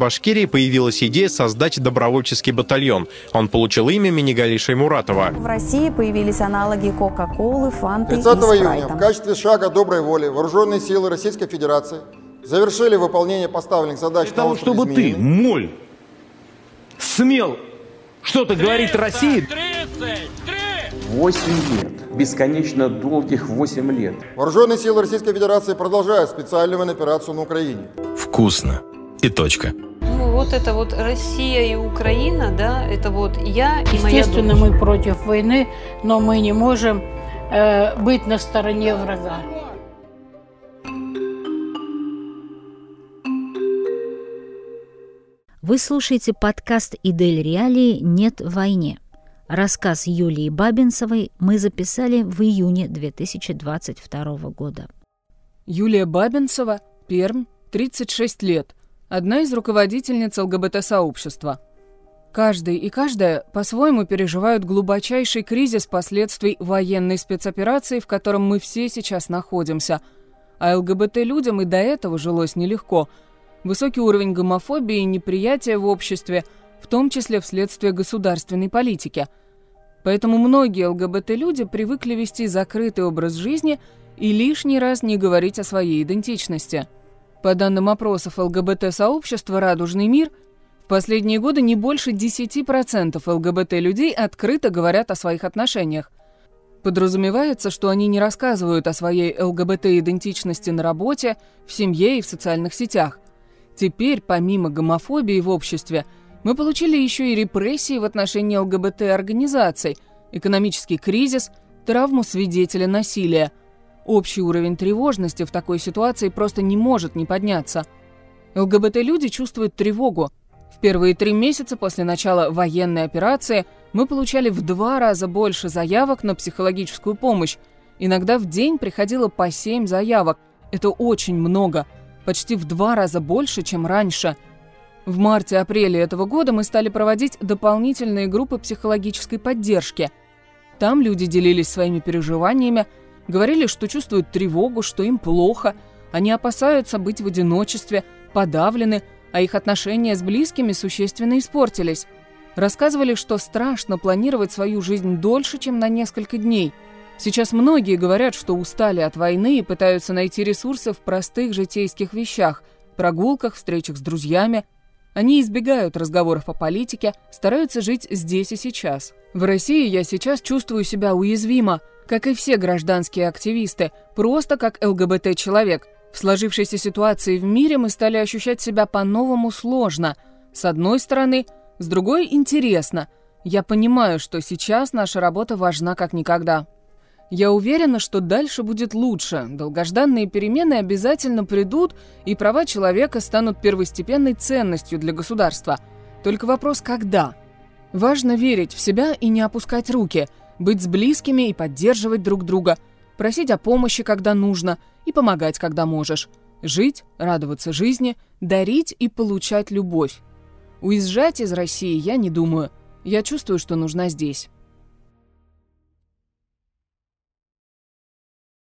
Башкирии появилась идея создать добровольческий батальон. Он получил имя Минигали Шаймуратова. В России появились аналоги Кока-Колы, Фанты и Спрайта. 30 июня в качестве шага доброй воли Вооруженные силы Российской Федерации завершили выполнение поставленных задач. Для того, чтобы ты, моль, смел что-то говорить России. 8 лет. Бесконечно долгих 8 лет. Вооруженные силы Российской Федерации продолжают специальную военную операцию на Украине. Вкусно. И точка. Ну вот это вот Россия и Украина, да, это вот я и моя. Естественно, мы против войны, но мы не можем быть на стороне врага. Вы слушаете подкаст «Идель Реалии. Нет войне». Рассказ Юлии Бабинцевой мы записали в июне 2022 года. Юлия Бабинцева, Пермь, 36 лет, одна из руководительниц ЛГБТ-сообщества. Каждый и каждая по-своему переживают глубочайший кризис последствий военной спецоперации, в котором мы все сейчас находимся. А ЛГБТ-людям и до этого жилось нелегко. Высокий уровень гомофобии и неприятия в обществе, в том числе вследствие государственной политики. Поэтому многие ЛГБТ-люди привыкли вести закрытый образ жизни и лишний раз не говорить о своей идентичности. По данным опросов ЛГБТ-сообщества «Радужный мир», в последние годы не больше 10% ЛГБТ-людей открыто говорят о своих отношениях. Подразумевается, что они не рассказывают о своей ЛГБТ-идентичности на работе, в семье и в социальных сетях. Теперь, помимо гомофобии в обществе, мы получили еще и репрессии в отношении ЛГБТ-организаций, экономический кризис, травму свидетеля насилия. Общий уровень тревожности в такой ситуации просто не может не подняться. ЛГБТ-люди чувствуют тревогу. В первые 3 месяца после начала военной операции мы получали в 2 раза больше заявок на психологическую помощь. Иногда в день приходило по 7 заявок. Это очень много. Почти в 2 раза больше, чем раньше. В марте-апреле этого года мы стали проводить дополнительные группы психологической поддержки. Там люди делились своими переживаниями, говорили, что чувствуют тревогу, что им плохо, они опасаются быть в одиночестве, подавлены, а их отношения с близкими существенно испортились. Рассказывали, что страшно планировать свою жизнь дольше, чем на несколько дней. Сейчас многие говорят, что устали от войны и пытаются найти ресурсы в простых житейских вещах, прогулках, встречах с друзьями. Они избегают разговоров о политике, стараются жить здесь и сейчас. В России я сейчас чувствую себя уязвимо, как и все гражданские активисты, просто как ЛГБТ-человек. В сложившейся ситуации в мире мы стали ощущать себя по-новому сложно. С одной стороны, с другой – интересно. Я понимаю, что сейчас наша работа важна как никогда. Я уверена, что дальше будет лучше. Долгожданные перемены обязательно придут, и права человека станут первостепенной ценностью для государства. Только вопрос – когда? Важно верить в себя и не опускать руки, быть с близкими и поддерживать друг друга, просить о помощи, когда нужно, и помогать, когда можешь. Жить, радоваться жизни, дарить и получать любовь. Уезжать из России я не думаю. Я чувствую, что нужна здесь.